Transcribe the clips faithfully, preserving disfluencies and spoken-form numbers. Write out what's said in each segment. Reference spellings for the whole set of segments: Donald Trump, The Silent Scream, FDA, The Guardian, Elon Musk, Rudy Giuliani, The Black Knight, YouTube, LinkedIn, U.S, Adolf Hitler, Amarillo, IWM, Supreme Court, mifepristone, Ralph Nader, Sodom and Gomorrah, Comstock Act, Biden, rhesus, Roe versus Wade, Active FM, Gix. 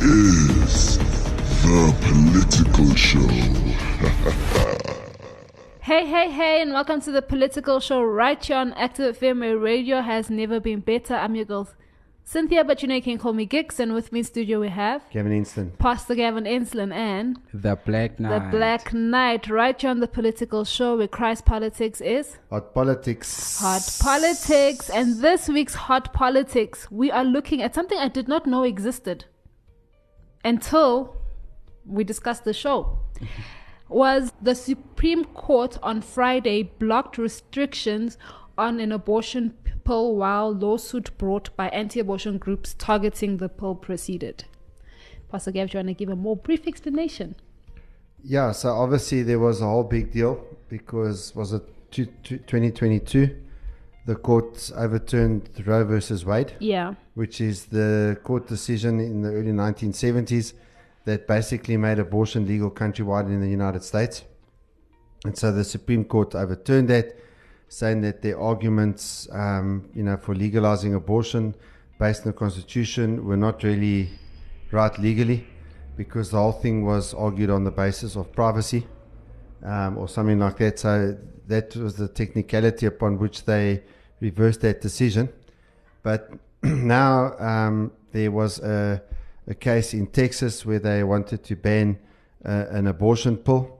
is The Political Show. Hey, hey, hey, and welcome to The Political Show right here on Active F M, where radio has never been better. I'm your girl, Cynthia, but you know you can call me Gix, and with me in studio we have... Gavin Enslin. Pastor Gavin Enslin and... The Black Knight. The Black Knight, right here on The Political Show, where Christ politics is... Hot politics. Hot politics. And this week's Hot Politics, we are looking at something I did not know existed until we discussed the show. Was the Supreme Court on Friday blocked restrictions on an abortion pill while lawsuit brought by anti-abortion groups targeting the pill proceeded. Pastor Gav, do you want to give a more brief explanation? Yeah, so obviously there was a whole big deal because, was it twenty twenty-two, the court overturned Roe versus Wade, yeah, which is the court decision in the early nineteen seventies that basically made abortion legal countrywide in the United States. And so the Supreme Court overturned that, saying that their arguments, um, you know, for legalizing abortion based on the Constitution were not really right legally, because the whole thing was argued on the basis of privacy um, or something like that. So that was the technicality upon which they reversed that decision. But now um, there was a, a case in Texas where they wanted to ban uh, an abortion pill.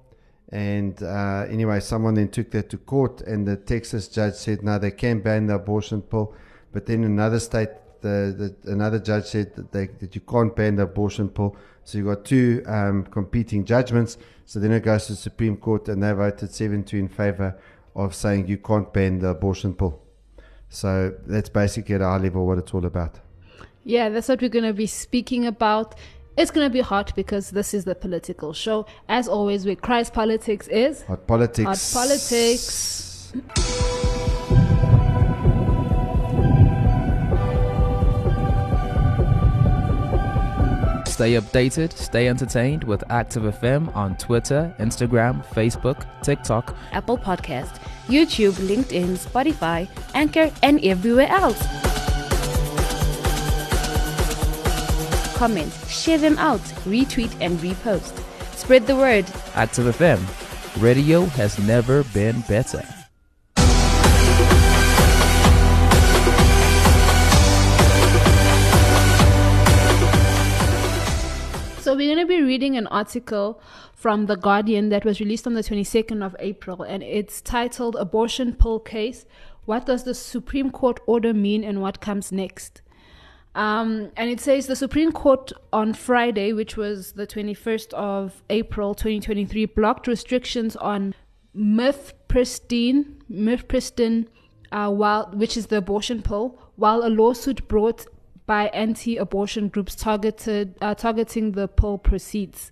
And uh, anyway, someone then took that to court, and the Texas judge said, no, they can ban the abortion pill. But then another state, the, the, another judge said that, they, that you can't ban the abortion pill. So you've got two um, competing judgments. So then it goes to the Supreme Court, and they voted seven two in favor of saying you can't ban the abortion pill. So that's basically at a high level what it's all about. Yeah, that's what we're going to be speaking about. It's going to be hot because this is The Political Show. As always, where Christ politics is... Hot politics. Hot politics. Stay updated, stay entertained with Active F M on Twitter, Instagram, Facebook, TikTok, Apple Podcast, YouTube, LinkedIn, Spotify, Anchor, and everywhere else. Comment, share them out, retweet and repost. Spread the word. Active F M. Radio has never been better. So we're going to be reading an article from The Guardian that was released on the twenty-second of April, and it's titled Abortion Pill Case. What does the Supreme Court order mean and what comes next? Um, and it says the Supreme Court on Friday, which was the twenty-first of April twenty twenty-three, blocked restrictions on mifepristone, mifepristone, uh, while, which is the abortion pill, while a lawsuit brought by anti-abortion groups targeted uh, targeting the pill proceeds.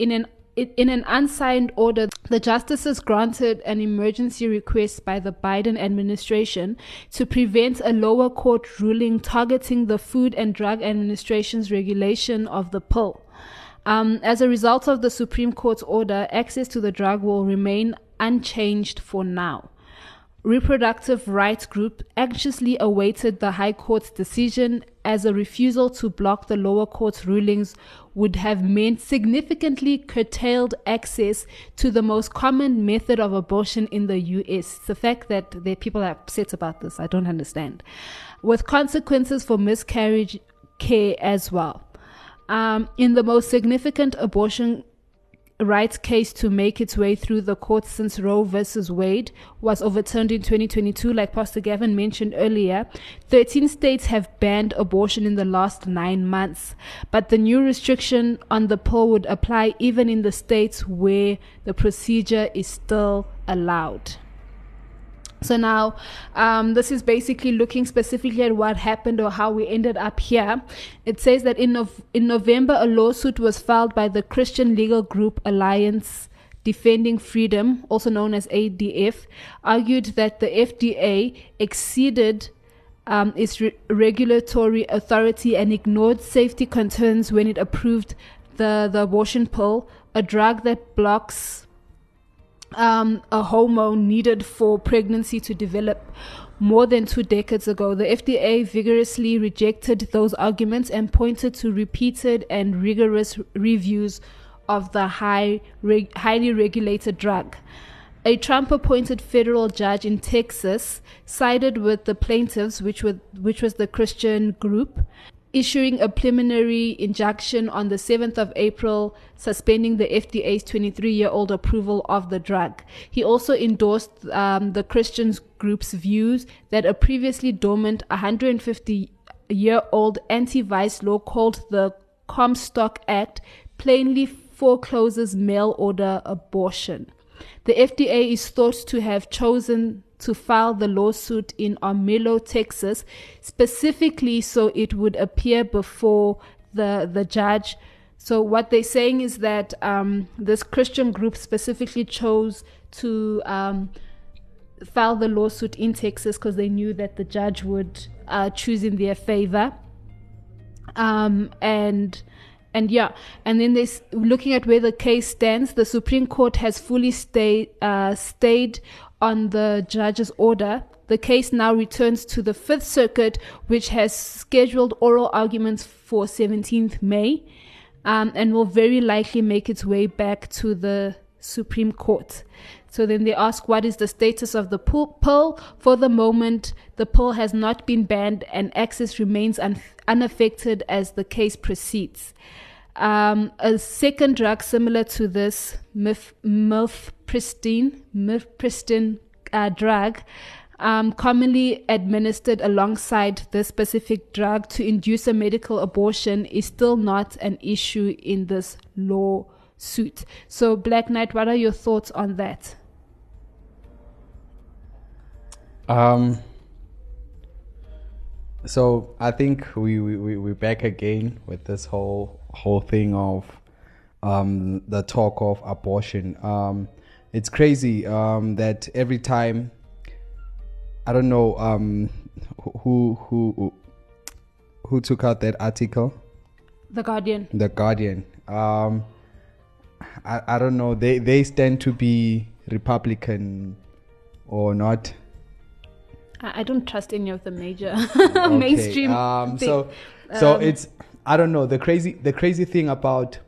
In an in an unsigned order, the justices granted an emergency request by the Biden administration to prevent a lower court ruling targeting the Food and Drug Administration's regulation of the pill. Um, as a result of the Supreme Court's order, access to the drug will remain unchanged for now. Reproductive rights group anxiously awaited the High Court's decision, as a refusal to block the lower court's rulings would have meant significantly curtailed access to the most common method of abortion in the U S. It's the fact that the people are upset about this, I don't understand. With consequences for miscarriage care as well. Um, in the most significant abortion rights case to make its way through the court since Roe versus Wade was overturned in twenty twenty-two, like Pastor Gavin mentioned earlier, thirteen states have banned abortion in the last nine months. But the new restriction on the pill would apply even in the states where the procedure is still allowed. So now um, this is basically looking specifically at what happened or how we ended up here. It says that in, no- in November, a lawsuit was filed by the Christian legal group Alliance Defending Freedom, also known as A D F, argued that the F D A exceeded um, its re- regulatory authority and ignored safety concerns when it approved the, the abortion pill, a drug that blocks Um, a hormone needed for pregnancy to develop more than two decades ago. The F D A vigorously rejected those arguments and pointed to repeated and rigorous reviews of the high, reg, highly regulated drug. A Trump-appointed federal judge in Texas sided with the plaintiffs, which, were, which was the Christian group, issuing a preliminary injunction on the seventh of April, suspending the F D A's twenty-three-year-old approval of the drug. He also endorsed um, the Christian group's views that a previously dormant one hundred fifty-year-old anti-vice law called the Comstock Act plainly forecloses mail-order abortion. The F D A is thought to have chosen to file the lawsuit in Amarillo, Texas, specifically so it would appear before the the judge. So what they're saying is that um, this Christian group specifically chose to um, file the lawsuit in Texas because they knew that the judge would uh, choose in their favor. Um, and... And yeah, and then this, looking at where the case stands, the Supreme Court has fully stay, uh, stayed on the judge's order. The case now returns to the Fifth Circuit, which has scheduled oral arguments for the seventeenth of May, um, and will very likely make its way back to the Supreme Court. So then they ask, what is the status of the pill? For the moment, the pill has not been banned and access remains un- unaffected as the case proceeds. Um, a second drug similar to this mif- mifepristone, mifepristone uh, drug, um, commonly administered alongside this specific drug to induce a medical abortion, is still not an issue in this lawsuit. So, Black Knight, what are your thoughts on that? Um, so I think we, we, we're back again with this whole whole thing of um, the talk of abortion. Um, it's crazy um, that every time, I don't know um, who who who took out that article. The Guardian. The Guardian. Um, I, I don't know. They they stand to be Republican or not. I don't trust any of the major okay. mainstream um, things. So, so um, it's, I don't know. The crazy the crazy thing about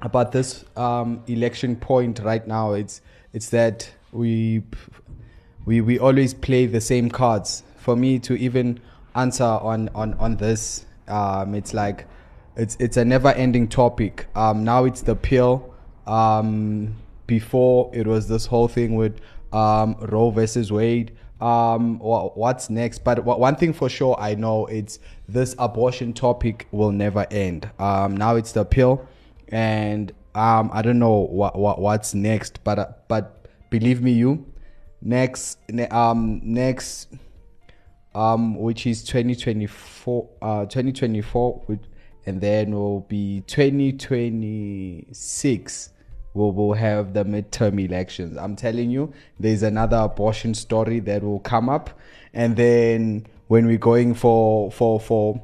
about this um, election point right now, it's it's that we we we always play the same cards. For me to even answer on on on this, um, it's like it's it's a never ending topic. Um, now it's the pill. Um, before it was this whole thing with um, Roe versus Wade. Um, what's next? But one thing for sure, I know it's this abortion topic will never end. Um, now it's the pill, and um, I don't know what, what what's next. But uh, but believe me, you next ne- um next um which is twenty twenty-four uh twenty twenty-four, which, and then will be twenty twenty-six. We will have the midterm elections. I'm telling you, there's another abortion story that will come up, and then when we're going for for for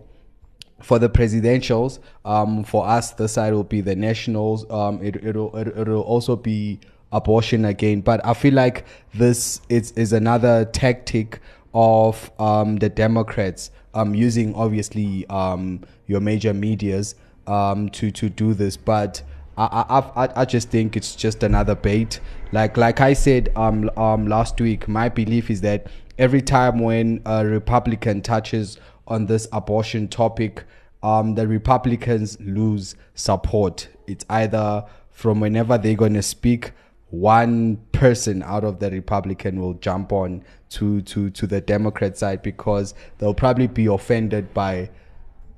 for the presidentials, um, for us this side will be the nationals. Um, it it'll it'll also be abortion again. But I feel like this is is another tactic of um the Democrats um using obviously um your major medias um to to do this, but. I, I I just think it's just another bait. Like like I said um um last week, my belief is that every time when a Republican touches on this abortion topic, um the Republicans lose support. It's either from whenever they're gonna speak, one person out of the Republican will jump on to to to the Democrat side because they'll probably be offended by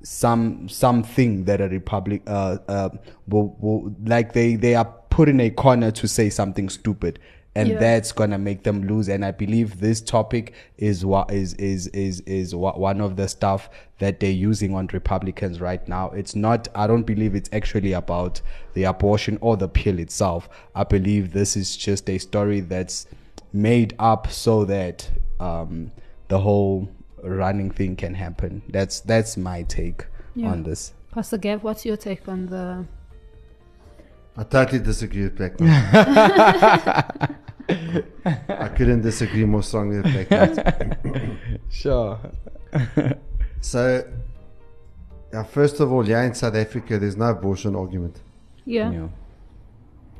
some something that a republic uh, uh will, will like they they are put in a corner to say something stupid, and yeah. that's gonna make them lose. And I believe this topic is what is is is is one of the stuff that they're using on Republicans right now. It's not, I don't believe it's actually about the abortion or the pill itself. I believe this is just a story that's made up so that um, the whole running thing can happen. That's that's my take yeah. on this. Pastor Gav, what's your take on the? I totally disagree with Black Knight. I couldn't disagree more strongly with Black Knight. Sure. So, uh, first of all, yeah, in South Africa, there's no abortion argument. Yeah. No.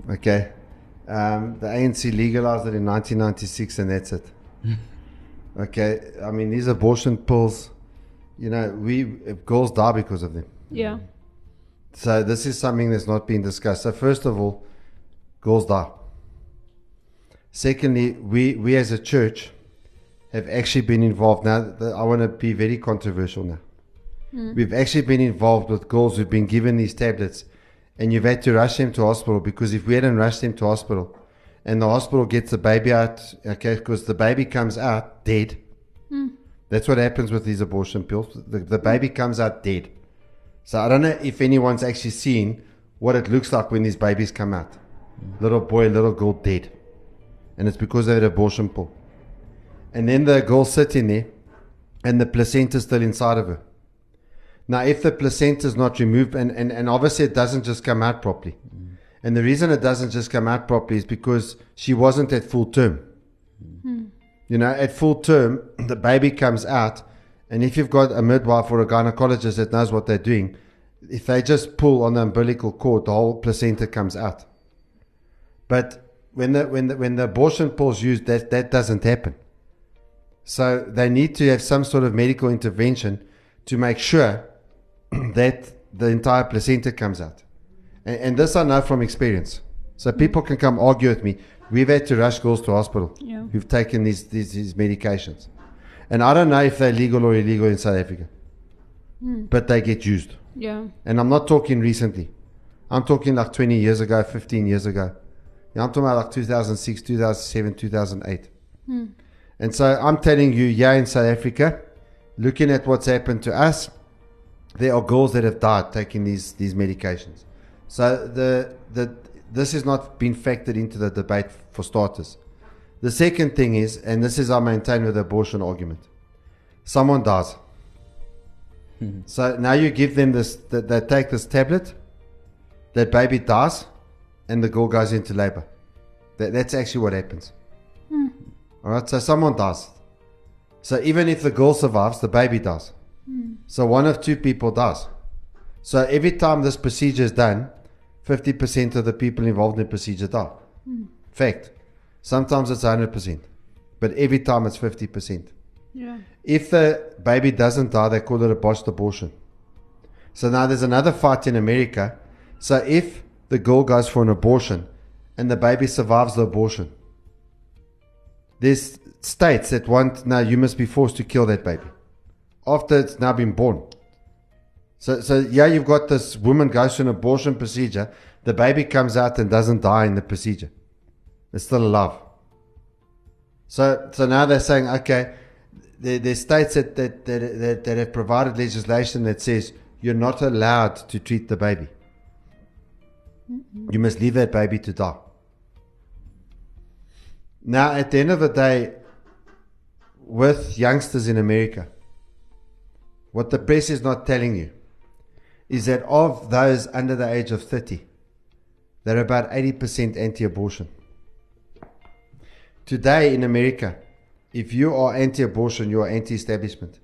Okay. Um, the A N C legalized it in nineteen ninety-six, and that's it. Okay. I mean, these abortion pills, you know, we girls die because of them. Yeah. So this is something that's not being discussed. So first of all, girls die. Secondly, we, we as a church have actually been involved. Now, I want to be very controversial now. Mm. We've actually been involved with girls who've been given these tablets, and you've had to rush them to hospital, because if we hadn't rushed them to hospital and the hospital gets the baby out, okay, because the baby comes out dead. Mm. That's what happens with these abortion pills. The, the baby comes out dead. So I don't know if anyone's actually seen what it looks like when these babies come out. Mm. Little boy, little girl dead. And it's because they had an abortion pill. And then the girl's sitting there and the placenta's still inside of her. Now, if the placenta's not removed, and, and, and obviously it doesn't just come out properly. Mm. And the reason it doesn't just come out properly is because she wasn't at full term. Mm. You know, at full term, the baby comes out. And if you've got a midwife or a gynecologist that knows what they're doing, if they just pull on the umbilical cord, the whole placenta comes out. But when the when the, when the abortion pill's used, that that doesn't happen. So they need to have some sort of medical intervention to make sure that the entire placenta comes out. And, and this I know from experience. So people can come argue with me. We've had to rush girls to hospital yeah. who've taken these these, these medications. And I don't know if they're legal or illegal in South Africa. Mm. But they get used. Yeah. And I'm not talking recently. I'm talking like twenty years ago, fifteen years ago. Yeah, I'm talking about like two thousand six, two thousand seven, two thousand eight. Mm. And so I'm telling you, yeah, in South Africa, looking at what's happened to us, there are girls that have died taking these, these medications. So the the this has not been factored into the debate for starters. The second thing is, and this is I maintain with the abortion argument, someone dies. Mm-hmm. So now you give them this, they, they take this tablet, that baby dies, and the girl goes into labor. That, that's actually what happens. Mm. All right, so someone dies. So even if the girl survives, the baby dies. Mm. So one of two people dies. So every time this procedure is done, fifty percent of the people involved in the procedure die. Mm. Fact. Sometimes it's one hundred percent, but every time it's fifty percent. Yeah. If the baby doesn't die, they call it a botched abortion. So now there's another fight in America. So if the girl goes for an abortion and the baby survives the abortion, there's states that want, now you must be forced to kill that baby after it's now been born. So, so yeah, you've got this woman goes for an abortion procedure. The baby comes out and doesn't die in the procedure. It's still alive. So so now they're saying, okay, there, there's states that that, that that that have provided legislation that says you're not allowed to treat the baby. Mm-mm. You must leave that baby to die. Now, at the end of the day, with youngsters in America, what the press is not telling you is that of those under the age of thirty, they're about eighty percent anti-abortion. Today in America, if you are anti-abortion, you are anti-establishment.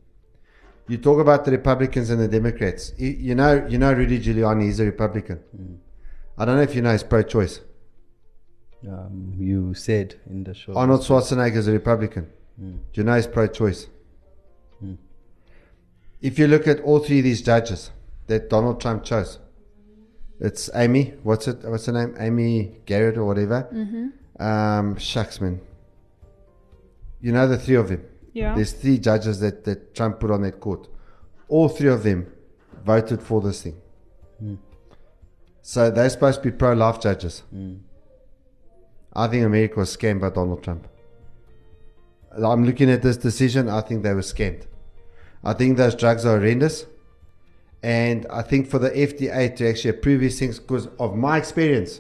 You talk about the Republicans and the Democrats. You know, you know Rudy Giuliani is a Republican. Mm. I don't know if you know, he's pro-choice. Um, you said in the show. Arnold Schwarzenegger is a Republican. Mm. Do you know he's pro-choice? Mm. If you look at all three of these judges that Donald Trump chose, it's Amy, what's it? What's her name? Amy Garrett or whatever. Mm-hmm. Um, shucks, man. You know the three of them. Yeah. There's three judges that, that Trump put on that court. All three of them voted for this thing. Mm. So they're supposed to be pro-life judges. Mm. I think America was scammed by Donald Trump. I'm looking at this decision. I think they were scammed. I think those drugs are horrendous. And I think for the F D A to actually approve these things, because of my experience,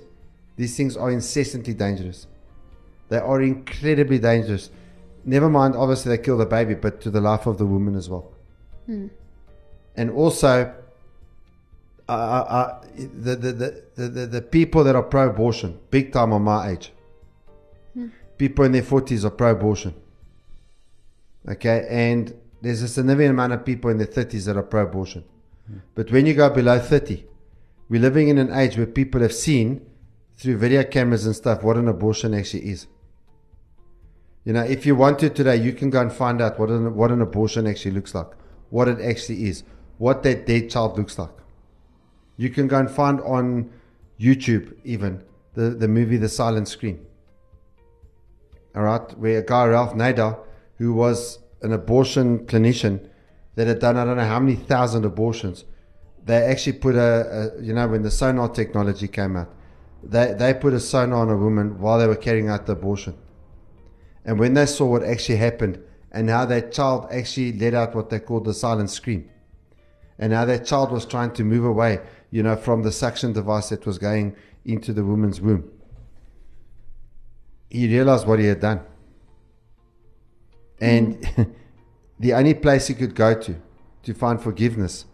these things are incessantly dangerous. They are incredibly dangerous. Never mind, obviously, they kill the baby, but to the life of the woman as well. Mm. And also, I, I, the, the, the, the, the people that are pro-abortion, big time on my age. Mm. People in their forties are pro-abortion. Okay, and there's a significant amount of people in their thirties that are pro-abortion. Mm. But when you go below thirty, we're living in an age where people have seen through video cameras and stuff what an abortion actually is. You know, if you want to today, you can go and find out what an, what an abortion actually looks like, what it actually is, what that dead child looks like. You can go and find on YouTube even the, the movie The Silent Scream. All right, where a guy, Ralph Nader, who was an abortion clinician that had done I don't know how many thousand abortions, they actually put a, a you know, when the sonar technology came out, they, they put a sonar on a woman while they were carrying out the abortion. And when they saw what actually happened and how that child actually let out what they called the silent scream, and how that child was trying to move away, you know, from the suction device that was going into the woman's womb, he realized what he had done. And mm. the only place he could go to to find forgiveness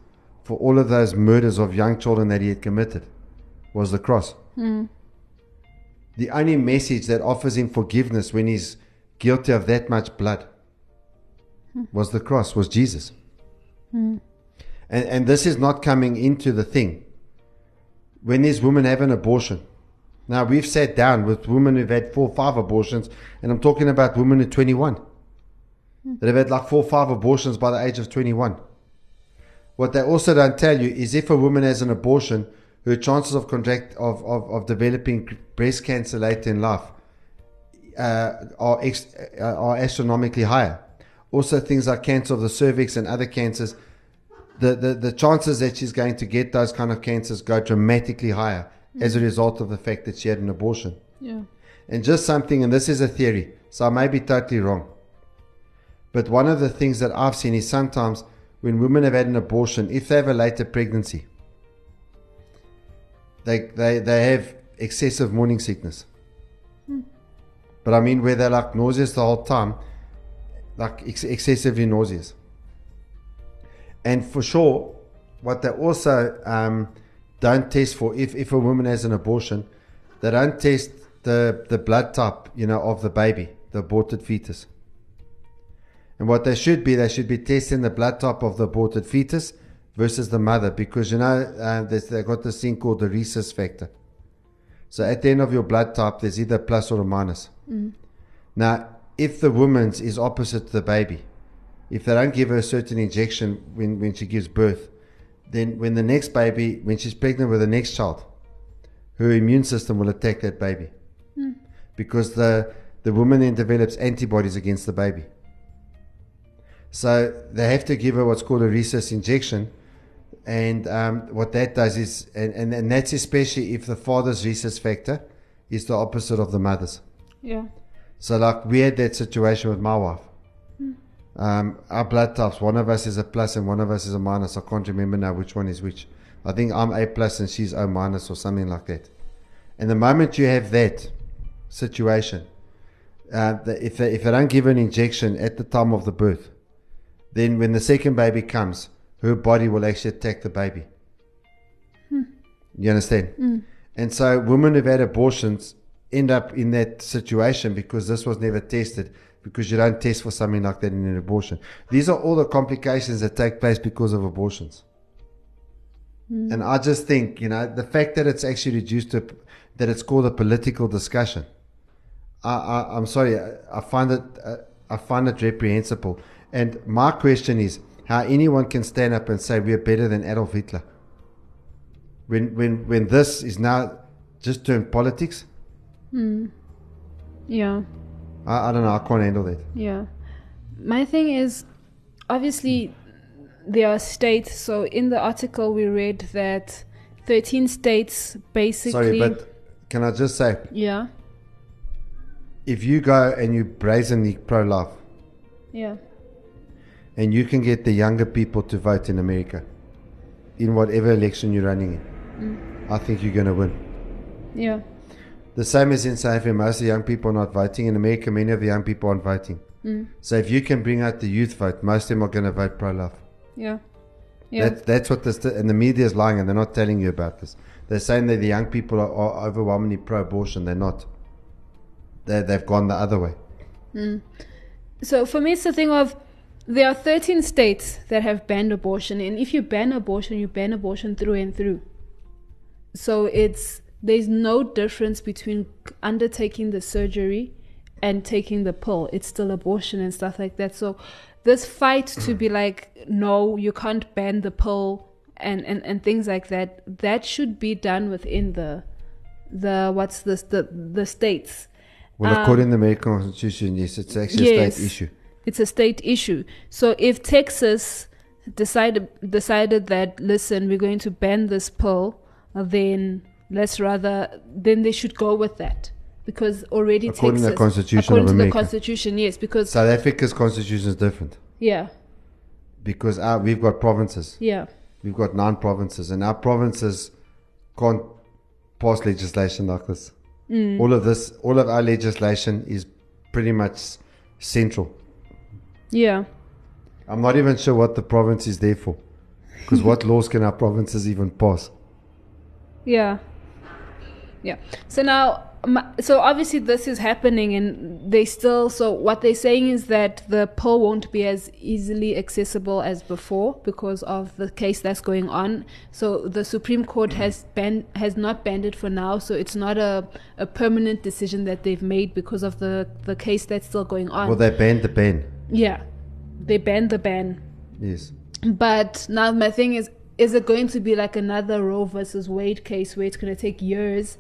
for all of those murders of young children that he had committed was the cross. Mm. The only message that offers him forgiveness when he's guilty of that much blood mm. was the cross, was Jesus. Mm. And, and this is not coming into the thing. When these women have an abortion, now we've sat down with women who've had four or five abortions, and I'm talking about women at twenty-one mm. that have had like four or five abortions by the age of twenty-one. What they also don't tell you is if a woman has an abortion, her chances of contract of, of, of developing breast cancer later in life uh, are, ex, uh, are astronomically higher. Also things like cancer of the cervix and other cancers, the, the, the chances that she's going to get those kind of cancers go dramatically higher mm. as a result of the fact that she had an abortion. Yeah. And just something, and this is a theory, so I may be totally wrong, but one of the things that I've seen is sometimes when women have had an abortion, if they have a later pregnancy, They, they they have excessive morning sickness. Hmm. But I mean where they're like nauseous the whole time, like ex- excessively nauseous. And for sure, what they also um, don't test for, if, if a woman has an abortion, they don't test the, the blood type, you know, of the baby, the aborted fetus. And what they should be, they should be testing the blood type of the aborted fetus versus the mother, because you know uh, they've got this thing called the rhesus factor. So at the end of your blood type, there's either a plus or a minus. Mm. Now, if the woman's is opposite to the baby, if they don't give her a certain injection when, when she gives birth, then when the next baby, when she's pregnant with the next child, her immune system will attack that baby mm. because the the woman then develops antibodies against the baby. So they have to give her what's called a rhesus injection. And um, what that does is, and, and, and that's especially if the father's rhesus factor is the opposite of the mother's. Yeah. So like we had that situation with my wife. Mm. Um, our blood types, one of us is a plus and one of us is a minus. I can't remember now which one is which. I think I'm A plus and she's O minus or something like that. And the moment you have that situation, uh, the, if, they, if they don't give an injection at the time of the birth, then when the second baby comes, her body will actually attack the baby. Hmm. You understand? Mm. And so women who've had abortions end up in that situation because this was never tested, because you don't test for something like that in an abortion. These are all the complications that take place because of abortions. Mm. And I just think, you know, the fact that it's actually reduced to, that it's called a political discussion, I, I, I'm sorry, I, I find it, uh, I find it reprehensible. And my question is, how anyone can stand up and say we're better than Adolf Hitler when when, when this is now just turned politics? Mm. Yeah. I, I don't know. I can't handle that. Yeah. My thing is, obviously, there are states. So in the article we read that thirteen states basically... Sorry, but can I just say... Yeah. if you go and you brazenly pro-life, yeah, and you can get the younger people to vote in America, in whatever election you're running in, mm. I think you're going to win. Yeah. The same as in South Africa, most of the young people are not voting. In America, many of the young people aren't voting. Mm. So if you can bring out the youth vote, most of them are going to vote pro-life. Yeah. Yeah. That, that's what this, and the media is lying, and they're not telling you about this. They're saying that the young people are, are overwhelmingly pro-abortion. They're not. They, they've gone the other way. Mm. So for me, it's the thing of, there are thirteen states that have banned abortion, and if you ban abortion, you ban abortion through and through. So it's there's no difference between undertaking the surgery and taking the pill. It's still abortion and stuff like that. So this fight to be like, no, you can't ban the pill and, and, and things like that, that should be done within the the what's this the the states. Well, um, according to the American Constitution, yes, it's actually yes. a state issue. It's a state issue. So if Texas decided decided that, listen, we're going to ban this pill, then let's rather then they should go with that, because already according Texas, to the Constitution according of to America, the Constitution, yes, because South Africa's Constitution is different. Yeah, because our, we've got provinces. Yeah, we've got nine provinces, and our provinces can't pass legislation like this. Mm. All of this, all of our legislation is pretty much central. Yeah. I'm not even sure what the province is there for, because what laws can our provinces even pass? Yeah. Yeah. So now, so obviously this is happening, and they still, so what they're saying is that the pill won't be as easily accessible as before because of the case that's going on. So the Supreme Court has banned, has not banned it for now, so it's not a, a permanent decision that they've made because of the, the case that's still going on. Well, they banned the ban. Yeah, they banned the ban. Yes. But now my thing is, is it going to be like another Roe versus Wade case where it's going to take years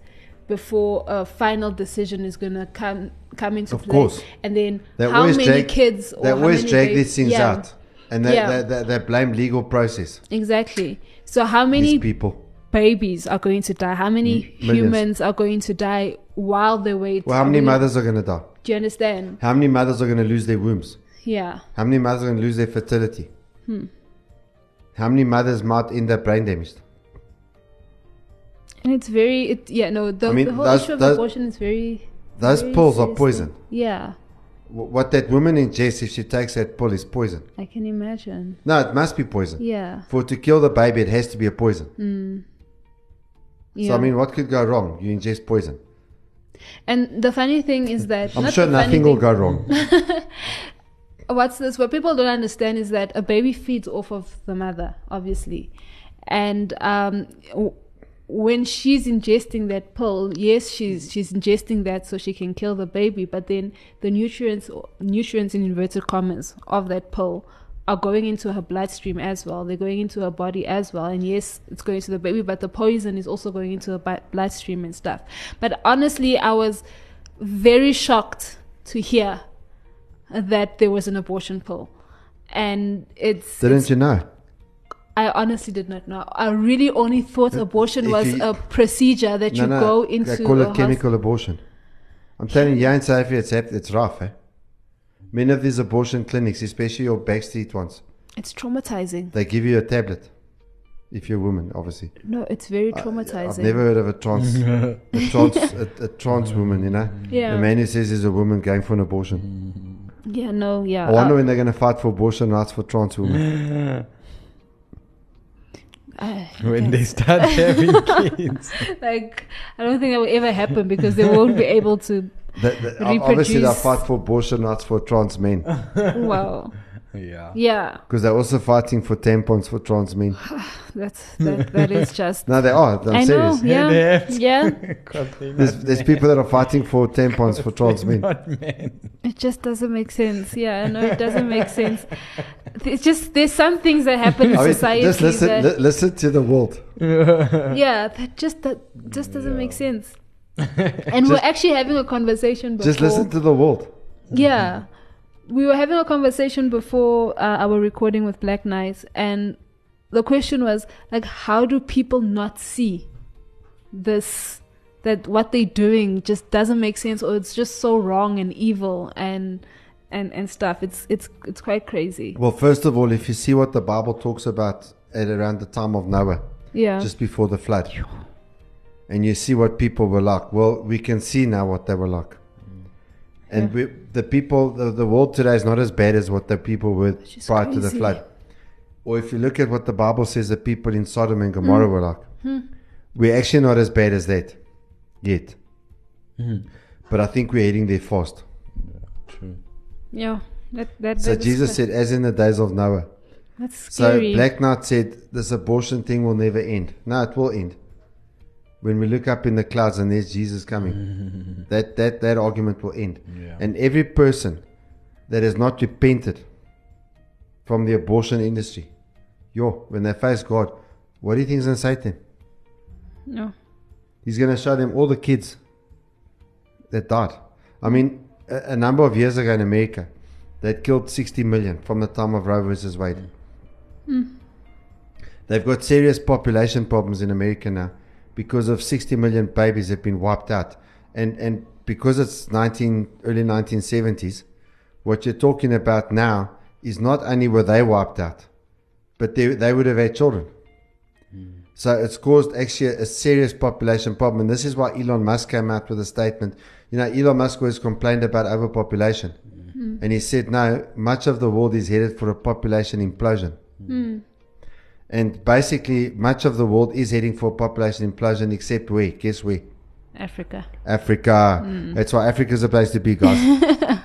before a final decision is going to come come into of play? Of course. And then they how many drag, kids... Or they always drag babies, these things yeah. out. And they, yeah. they, they, they blame legal process. Exactly. So how many people. babies are going to die? How many M- humans are going to die while they wait? Well, how many, how many mothers are going to die? Do you understand? How many mothers are going to lose their wombs? Yeah. How many mothers are going to lose their fertility? Hmm. How many mothers might end up brain damaged? And it's very, it, yeah, no, the, I mean, the whole those, issue of those, abortion is very... Those very pills seriously. are poison. Yeah. W- what that woman ingests if she takes that pill is poison. I can imagine. No, it must be poison. Yeah. For to kill the baby, it has to be a poison. Mm. Yeah. So, I mean, what could go wrong? You ingest poison. And the funny thing is that... I'm sure nothing will go wrong. What's this? What people don't understand is that a baby feeds off of the mother, obviously. And um, w- when she's ingesting that pill, yes, she's she's ingesting that so she can kill the baby. But then the nutrients, nutrients in inverted commas, of that pill are going into her bloodstream as well. They're going into her body as well. And yes, it's going to the baby, but the poison is also going into her bloodstream and stuff. But honestly, I was very shocked to hear that there was an abortion pill, and it's didn't it's, you know? I honestly did not know. I really only thought but abortion was you, a procedure that no, you no, go into. They call it chemical house. abortion. I'm telling you, yeah, in South Africa, it's it's rough. Eh? Many of these abortion clinics, especially your backstreet ones, it's traumatizing. They give you a tablet if you're a woman, obviously. No, it's very traumatizing. I, I've never heard of a trans, a trans, a, a trans woman. You know, yeah. A man who says he's a woman going for an abortion. Mm-hmm. Yeah, no, yeah. I wonder uh, when they're going to fight for abortion rights for trans women. I, when they start having kids. Like, I don't think that will ever happen because they won't be able to the, the, reproduce. Obviously, they'll fight for abortion rights for trans men. Wow. Yeah. Yeah. Because they're also fighting for tampons for trans men. That's, that, that is just... No, they are. I'm I serious. know, yeah. Yeah. yeah. God, there's there's people that are fighting for tampons God, for trans men. It just doesn't make sense. Yeah, I know it doesn't make sense. It's just, there's some things that happen in I mean, society just listen, that... Li- listen to the world. Yeah, that just, that just doesn't yeah. make sense. And just, we're actually having a conversation before. Just listen to the world. Yeah. We were having a conversation before uh, our recording with Black Knight, and the question was, like, how do people not see this that what they're doing just doesn't make sense, or it's just so wrong and evil and and and stuff. It's it's it's quite crazy. Well, first of all, if you see what the Bible talks about at around the time of Noah, yeah, just before the flood, and you see what people were like. Well, we can see now what they were like. And yeah. we, the people, the, the world today is not as bad as what the people were prior crazy. to the flood. Or if you look at what the Bible says the people in Sodom and Gomorrah mm. were like, mm. we're actually not as bad as that yet. Mm. But I think we're heading there fast. Yeah, true. Yeah. That, that, so that Jesus said, as in the days of Noah. That's scary. So Black Knight said, this abortion thing will never end. No, it will end. When we look up in the clouds and there's Jesus coming, that, that, that argument will end. Yeah. And every person that has not repented from the abortion industry, yo, when they face God, what do you think is going to say to them? No. He's going to show them all the kids that died. I mean, a, a number of years ago in America, they killed sixty million from the time of Roe versus Wade. Mm. They've got serious population problems in America now, because of sixty million babies have been wiped out. And and because it's nineteen early nineteen seventies, what you're talking about now is not only were they wiped out, but they, they would have had children. Mm. So it's caused actually a serious population problem. And this is why Elon Musk came out with a statement. You know, Elon Musk always complained about overpopulation. Mm. And he said, no, much of the world is headed for a population implosion. Mm. And basically, much of the world is heading for population implosion, except where? Guess where? Africa. Africa. Mm. That's why Africa's a place to be, guys.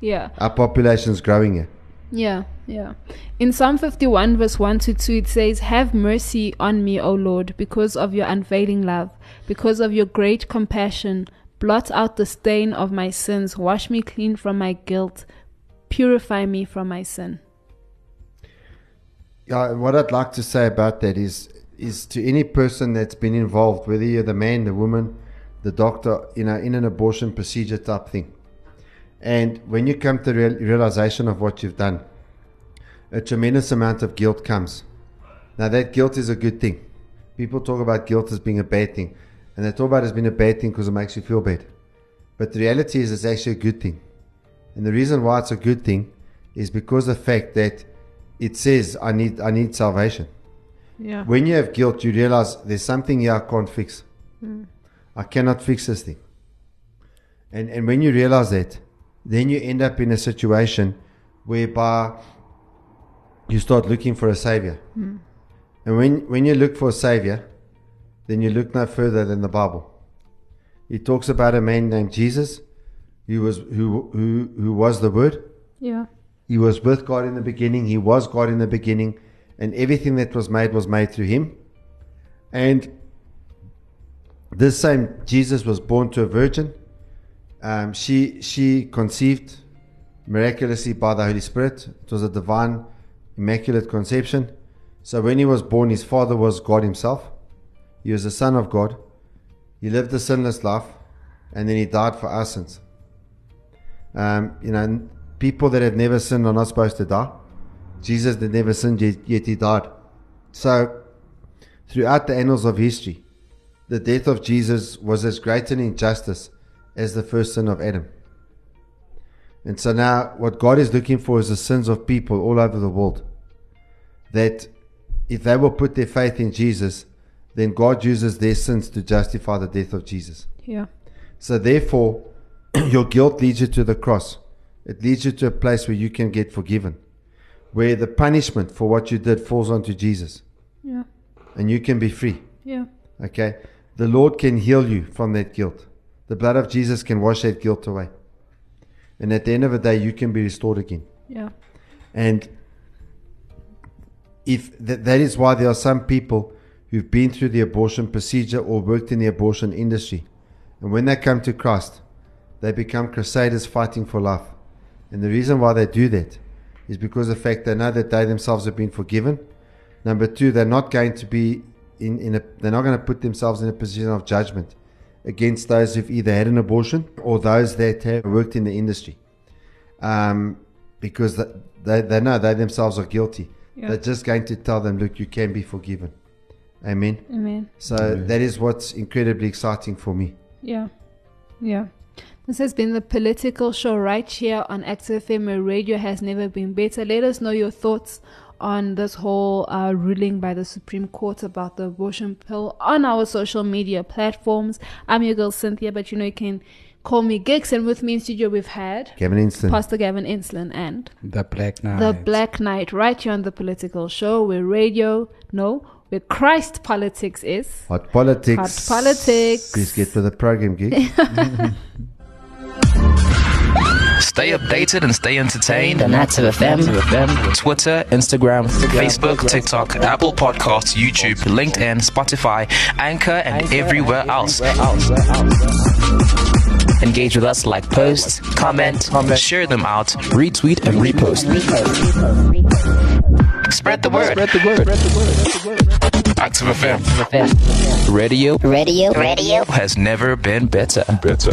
Yeah. Our population's growing here. Yeah, yeah. In Psalm fifty-one, verse one to two, it says, have mercy on me, O Lord, because of your unfailing love, because of your great compassion. Blot out the stain of my sins. Wash me clean from my guilt. Purify me from my sin. Uh, what I'd like to say about that is is to any person that's been involved, whether you're the man, the woman, the doctor, you know, in an abortion procedure type thing. And when you come to the realization of what you've done, a tremendous amount of guilt comes. Now, that guilt is a good thing. People talk about guilt as being a bad thing. And they talk about it as being a bad thing because it makes you feel bad. But the reality is it's actually a good thing. And the reason why it's a good thing is because of the fact that it says, I need I need salvation. Yeah. When you have guilt, you realize there's something here I can't fix. Mm. I cannot fix this thing. And and when you realize that, then you end up in a situation whereby you start looking for a savior. Mm. And when, when you look for a savior, then you look no further than the Bible. It talks about a man named Jesus who was who who, who was the Word. Yeah. He was with God in the beginning. He was God in the beginning. And everything that was made was made through him. And this same Jesus was born to a virgin. Um, she she conceived miraculously by the Holy Spirit. It was a divine, immaculate conception. So when he was born, his father was God himself. He was the Son of God. He lived a sinless life. And then he died for our sins. Um, you know... People that have never sinned are not supposed to die. Jesus that never sinned, yet, yet he died. So, throughout the annals of history, the death of Jesus was as great an injustice as the first sin of Adam. And so now, what God is looking for is the sins of people all over the world. That if they will put their faith in Jesus, then God uses their sins to justify the death of Jesus. Yeah. So therefore, your guilt leads you to the cross. It leads you to a place where you can get forgiven, where the punishment for what you did falls onto Jesus. Yeah. And you can be free. Yeah. Okay. The Lord can heal you from that guilt. The blood of Jesus can wash that guilt away. And at the end of the day, you can be restored again. Yeah. And if th- that is why there are some people who've been through the abortion procedure or worked in the abortion industry. And when they come to Christ, they become crusaders fighting for life. And the reason why they do that is because of the fact they know that they themselves have been forgiven. Number two, they're not going to be in, in a, they're not going to put themselves in a position of judgment against those who've either had an abortion or those that have worked in the industry, um, because they, they know they themselves are guilty. Yeah. They're just going to tell them, look, you can be forgiven. Amen. Amen. So Amen. That is what's incredibly exciting for me. Yeah. Yeah. This has been the political show right here on Active F M, where radio has never been better. Let us know your thoughts on this whole uh, ruling by the Supreme Court about the abortion pill on our social media platforms. I'm your girl Cynthia, but you know you can call me Gix, and with me in studio we've had Gavin Enslin, Pastor Gavin Enslin, and The Black Knight. The Black Knight, right here on the political show, where radio, no, where Christ politics is. Hot politics. Hot politics. Please get to the program, Gix. Stay updated and stay entertained on Active F M, Twitter, Instagram, Facebook, TikTok, Apple Podcasts, YouTube, LinkedIn, Spotify, Anchor, and everywhere else. Engage with us, like posts, comment, share them out, retweet, and repost. Spread the word. Spread the word. Active F M. Radio. Radio. Radio has never been better. Better.